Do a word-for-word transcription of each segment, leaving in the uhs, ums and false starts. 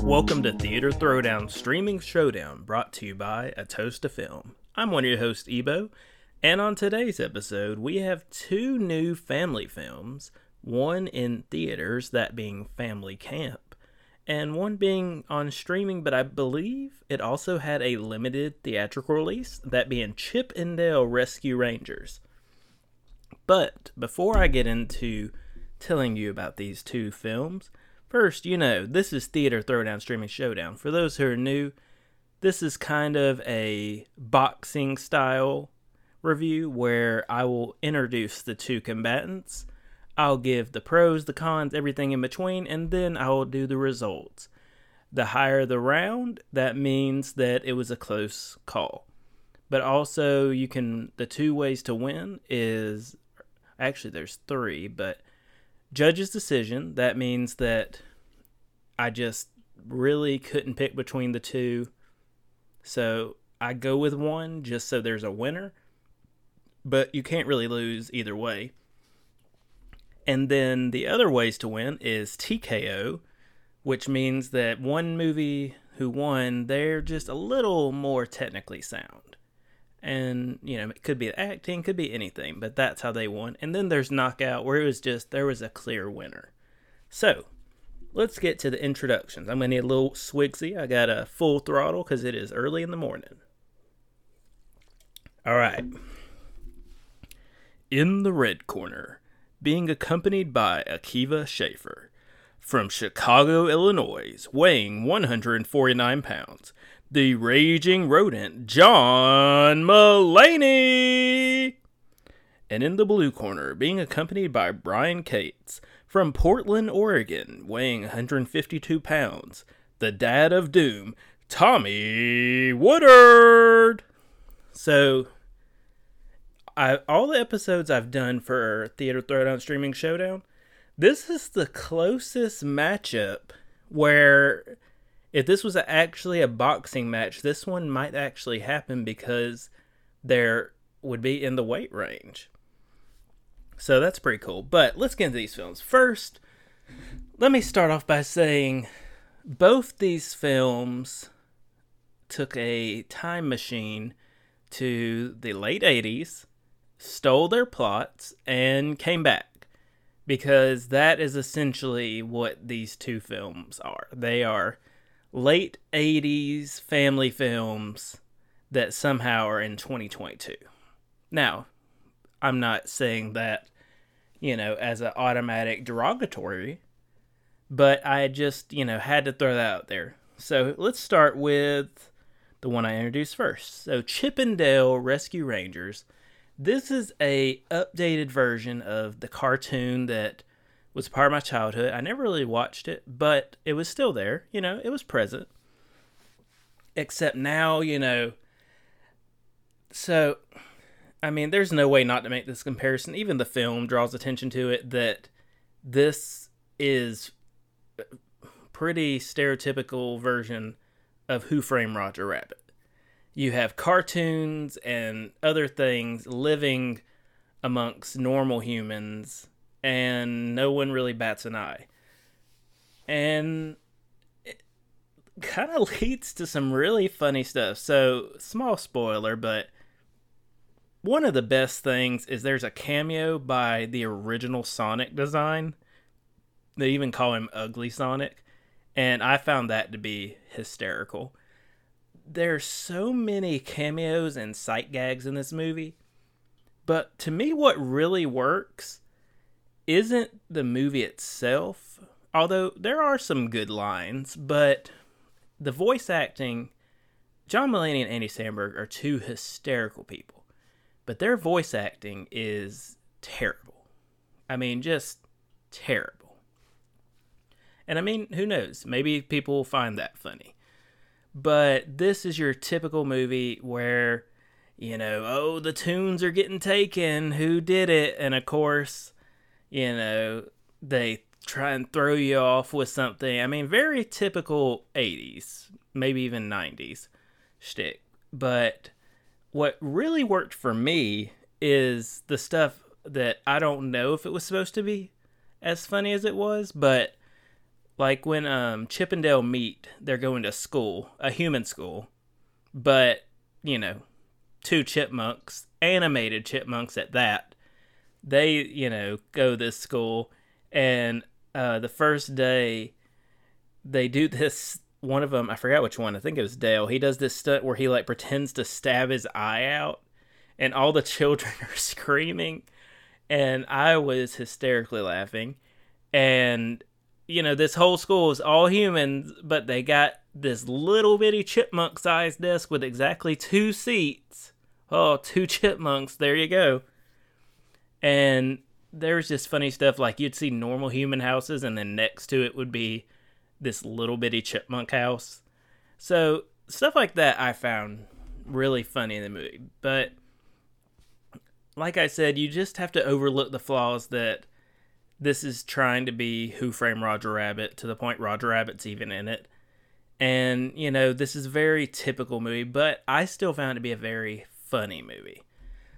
Welcome to Theater Throwdown Streaming Showdown, brought to you by A Toast to Film. I'm one of your hosts, Ebo, and on today's episode, we have two new family films, one in theaters, that being Family Camp, and one being on streaming, but I believe it also had a limited theatrical release, that being Chip and Dale Rescue Rangers. But before I get into telling you about these two films, first, you know, this is Theater Throwdown Streaming Showdown. For those who are new, this is kind of a boxing style review where I will introduce the two combatants. I'll give the pros, the cons, everything in between, and then I will do the results. The higher the round, that means that it was a close call. But also, you can, the two ways to win is, actually there's three, but judge's decision, that means that I just really couldn't pick between the two, so I go with one just so there's a winner, but you can't really lose either way. And then the other ways to win is T K O, which means that one movie who won, they're just a little more technically sound. And, you know, it could be acting, could be anything, but that's how they won. And then there's knockout, where it was just, there was a clear winner. So, let's get to the introductions. I'm going to need a little swigsy. I got a full throttle because it is early in the morning. All right. In the red corner, being accompanied by Akiva Schaefer. From Chicago, Illinois, weighing one hundred forty-nine pounds, the raging rodent, John Mulaney! And in the blue corner, being accompanied by Brian Cates. From Portland, Oregon, weighing one hundred fifty-two pounds, the dad of doom, Tommy Woodard! So, I, all the episodes I've done for Theater Throwdown Streaming Showdown, this is the closest matchup where if this was a, actually a boxing match, this one might actually happen because there would be in the weight range. So that's pretty cool. But let's get into these films. First, let me start off by saying both these films took a time machine to the late eighties, stole their plots, and came back. Because that is essentially what these two films are. They are late eighties family films that somehow are in twenty twenty-two. Now, I'm not saying that, you know, as an automatic derogatory, but I just, you know, had to throw that out there. So let's start with the one I introduced first. So Chip and Dale Rescue Rangers. This is a updated version of the cartoon that was part of my childhood. I never really watched it, but it was still there. You know, it was present. Except now, you know, so, I mean, there's no way not to make this comparison. Even the film draws attention to it that this is pretty stereotypical version of Who Framed Roger Rabbit. You have cartoons and other things living amongst normal humans, and no one really bats an eye. And it kind of leads to some really funny stuff. So, small spoiler, but one of the best things is there's a cameo by the original Sonic design. They even call him Ugly Sonic, and I found that to be hysterical. There's so many cameos and sight gags in this movie, but to me what really works isn't the movie itself, although there are some good lines, but the voice acting, John Mulaney and Andy Samberg are two hysterical people, but their voice acting is terrible. I mean, just terrible. And I mean, who knows? Maybe people will find that funny. But this is your typical movie where, you know, oh, the tunes are getting taken. Who did it? And of course, you know, they try and throw you off with something. I mean, very typical eighties, maybe even nineties shtick. But What really worked for me is the stuff that I don't know if it was supposed to be as funny as it was, but like when um, Chip and Dale meet, they're going to school, a human school, but, you know, two chipmunks, animated chipmunks at that, they, you know, go this school, and uh, the first day they do this. One of them, I forgot which one, I think it was Dale, he does this stunt where he, like, pretends to stab his eye out, and all the children are screaming, and I was hysterically laughing, and, you know, this whole school is all humans, but they got this little bitty chipmunk-sized desk with exactly two seats. Oh, two chipmunks, there you go. And there's just funny stuff, like, you'd see normal human houses, and then next to it would be this little bitty chipmunk house. So stuff like that I found really funny in the movie. But like I said, you just have to overlook the flaws that this is trying to be Who Framed Roger Rabbit, to the point Roger Rabbit's even in it. And, you know, this is a very typical movie, but I still found it to be a very funny movie.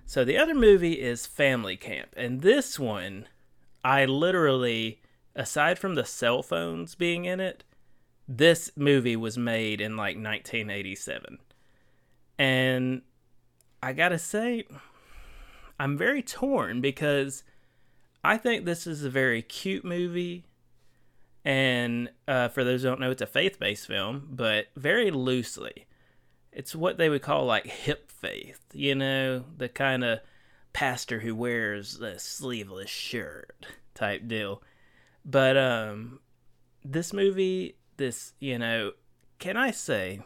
So the other movie is Family Camp. And this one, I literally, aside from the cell phones being in it, this movie was made in like nineteen eighty-seven. And I gotta say, I'm very torn because I think this is a very cute movie. And uh, for those who don't know, it's a faith-based film, but very loosely. It's what they would call like hip faith, you know, the kind of pastor who wears a sleeveless shirt type deal. But um, this movie, this, you know, can I say,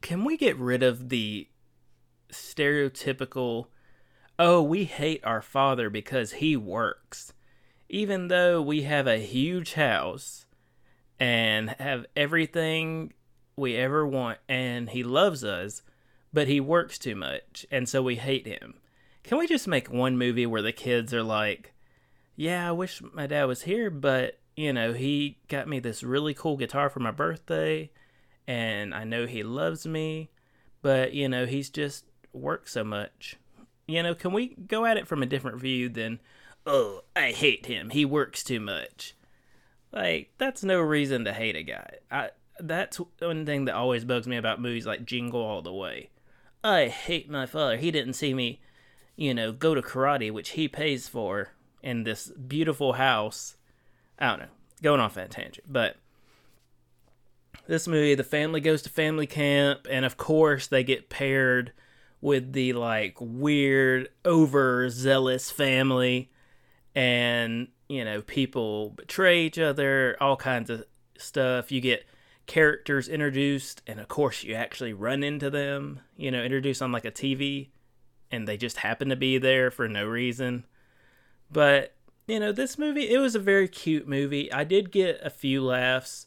can we get rid of the stereotypical, oh, we hate our father because he works, even though we have a huge house and have everything we ever want and he loves us, but he works too much and so we hate him. Can we just make one movie where the kids are like, yeah, I wish my dad was here, but, you know, he got me this really cool guitar for my birthday, and I know he loves me, but, you know, he's just worked so much. You know, can we go at it from a different view than, oh, I hate him, he works too much? Like, that's no reason to hate a guy. I That's one thing that always bugs me about movies like Jingle All the Way. I hate my father, he didn't see me, you know, go to karate, which he pays for, in this beautiful house. I don't know, going off that tangent, but this movie, the family goes to family camp, and of course they get paired with the like weird, overzealous family, and, you know, people betray each other, all kinds of stuff. You get characters introduced, and of course you actually run into them, you know, introduced on like a T V, and they just happen to be there for no reason. But, you know, this movie, it was a very cute movie. I did get a few laughs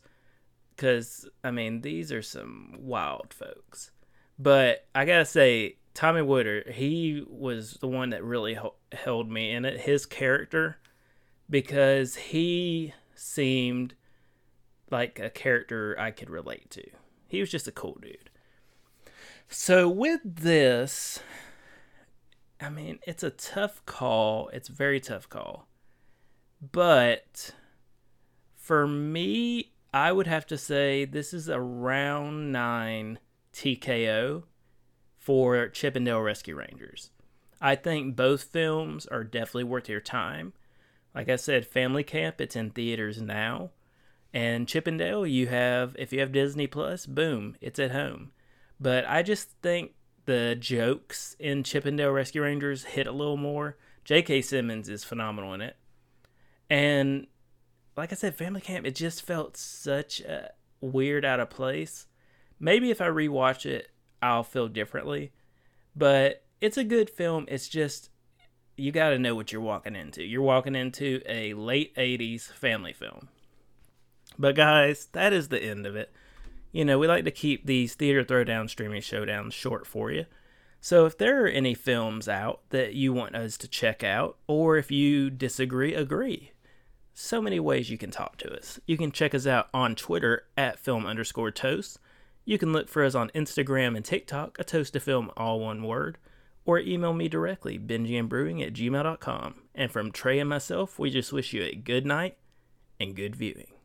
because, I mean, these are some wild folks. But I got to say, Tommy Woodard, he was the one that really held me in it, his character, because he seemed like a character I could relate to. He was just a cool dude. So with this, I mean, it's a tough call. It's a very tough call. But for me, I would have to say this is a round nine T K O for Chip and Dale Rescue Rangers. I think both films are definitely worth your time. Like I said, Family Camp, it's in theaters now. And Chip and Dale, you have, if you have Disney plus, boom, it's at home. But I just think the jokes in Chip and Dale Rescue Rangers hit a little more. J K. Simmons is phenomenal in it. And like I said, Family Camp, it just felt such a weird, out of place. Maybe if I rewatch it, I'll feel differently. But it's a good film. It's just, you got to know what you're walking into. You're walking into a late eighties family film. But guys, that is the end of it. You know, we like to keep these Theater Throwdown, Streaming Showdowns short for you. So if there are any films out that you want us to check out, or if you disagree, agree, so many ways you can talk to us. You can check us out on Twitter at film underscore toast. You can look for us on Instagram and TikTok, A Toast to Film, all one word, or email me directly, benjiandbrewing at gmail dot com. And from Trey and myself, we just wish you a good night and good viewing.